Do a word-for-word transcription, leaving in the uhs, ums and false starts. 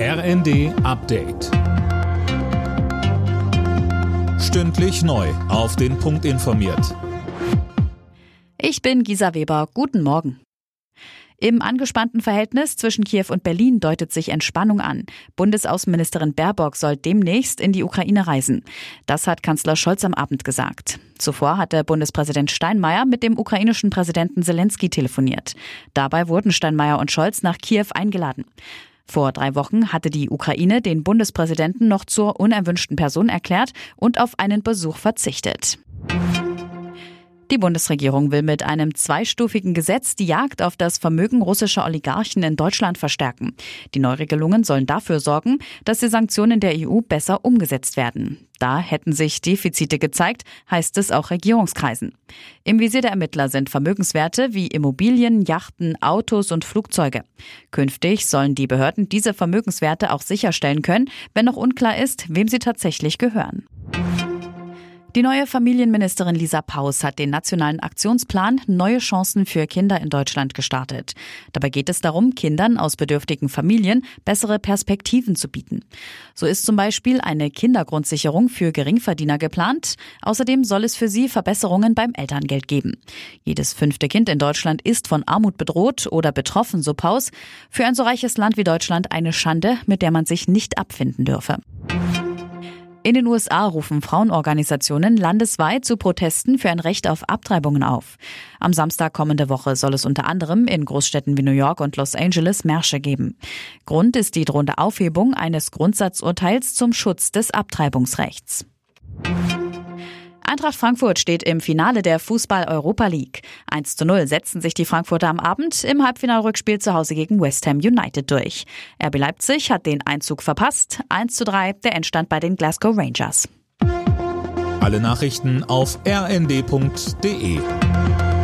R N D-Update. Stündlich neu auf den Punkt informiert. Ich bin Gisa Weber. Guten Morgen. Im angespannten Verhältnis zwischen Kiew und Berlin deutet sich Entspannung an. Bundesaußenministerin Baerbock soll demnächst in die Ukraine reisen. Das hat Kanzler Scholz am Abend gesagt. Zuvor hatte Bundespräsident Steinmeier mit dem ukrainischen Präsidenten Selenskyj telefoniert. Dabei wurden Steinmeier und Scholz nach Kiew eingeladen. Vor drei Wochen hatte die Ukraine den Bundespräsidenten noch zur unerwünschten Person erklärt und auf einen Besuch verzichtet. Die Bundesregierung will mit einem zweistufigen Gesetz die Jagd auf das Vermögen russischer Oligarchen in Deutschland verstärken. Die Neuregelungen sollen dafür sorgen, dass die Sanktionen der E U besser umgesetzt werden. Da hätten sich Defizite gezeigt, heißt es auch Regierungskreisen. Im Visier der Ermittler sind Vermögenswerte wie Immobilien, Yachten, Autos und Flugzeuge. Künftig sollen die Behörden diese Vermögenswerte auch sicherstellen können, wenn noch unklar ist, wem sie tatsächlich gehören. Die neue Familienministerin Lisa Paus hat den nationalen Aktionsplan Neue Chancen für Kinder in Deutschland gestartet. Dabei geht es darum, Kindern aus bedürftigen Familien bessere Perspektiven zu bieten. So ist zum Beispiel eine Kindergrundsicherung für Geringverdiener geplant. Außerdem soll es für sie Verbesserungen beim Elterngeld geben. Jedes fünfte Kind in Deutschland ist von Armut bedroht oder betroffen, so Paus. Für ein so reiches Land wie Deutschland eine Schande, mit der man sich nicht abfinden dürfe. In den U S A rufen Frauenorganisationen landesweit zu Protesten für ein Recht auf Abtreibungen auf. Am Samstag kommende Woche soll es unter anderem in Großstädten wie New York und Los Angeles Märsche geben. Grund ist die drohende Aufhebung eines Grundsatzurteils zum Schutz des Abtreibungsrechts. Eintracht Frankfurt steht im Finale der Fußball-Europa League. eins zu null setzten sich die Frankfurter am Abend im Halbfinalrückspiel zu Hause gegen West Ham United durch. R B Leipzig hat den Einzug verpasst. eins zu drei der Endstand bei den Glasgow Rangers. Alle Nachrichten auf r n d punkt d e.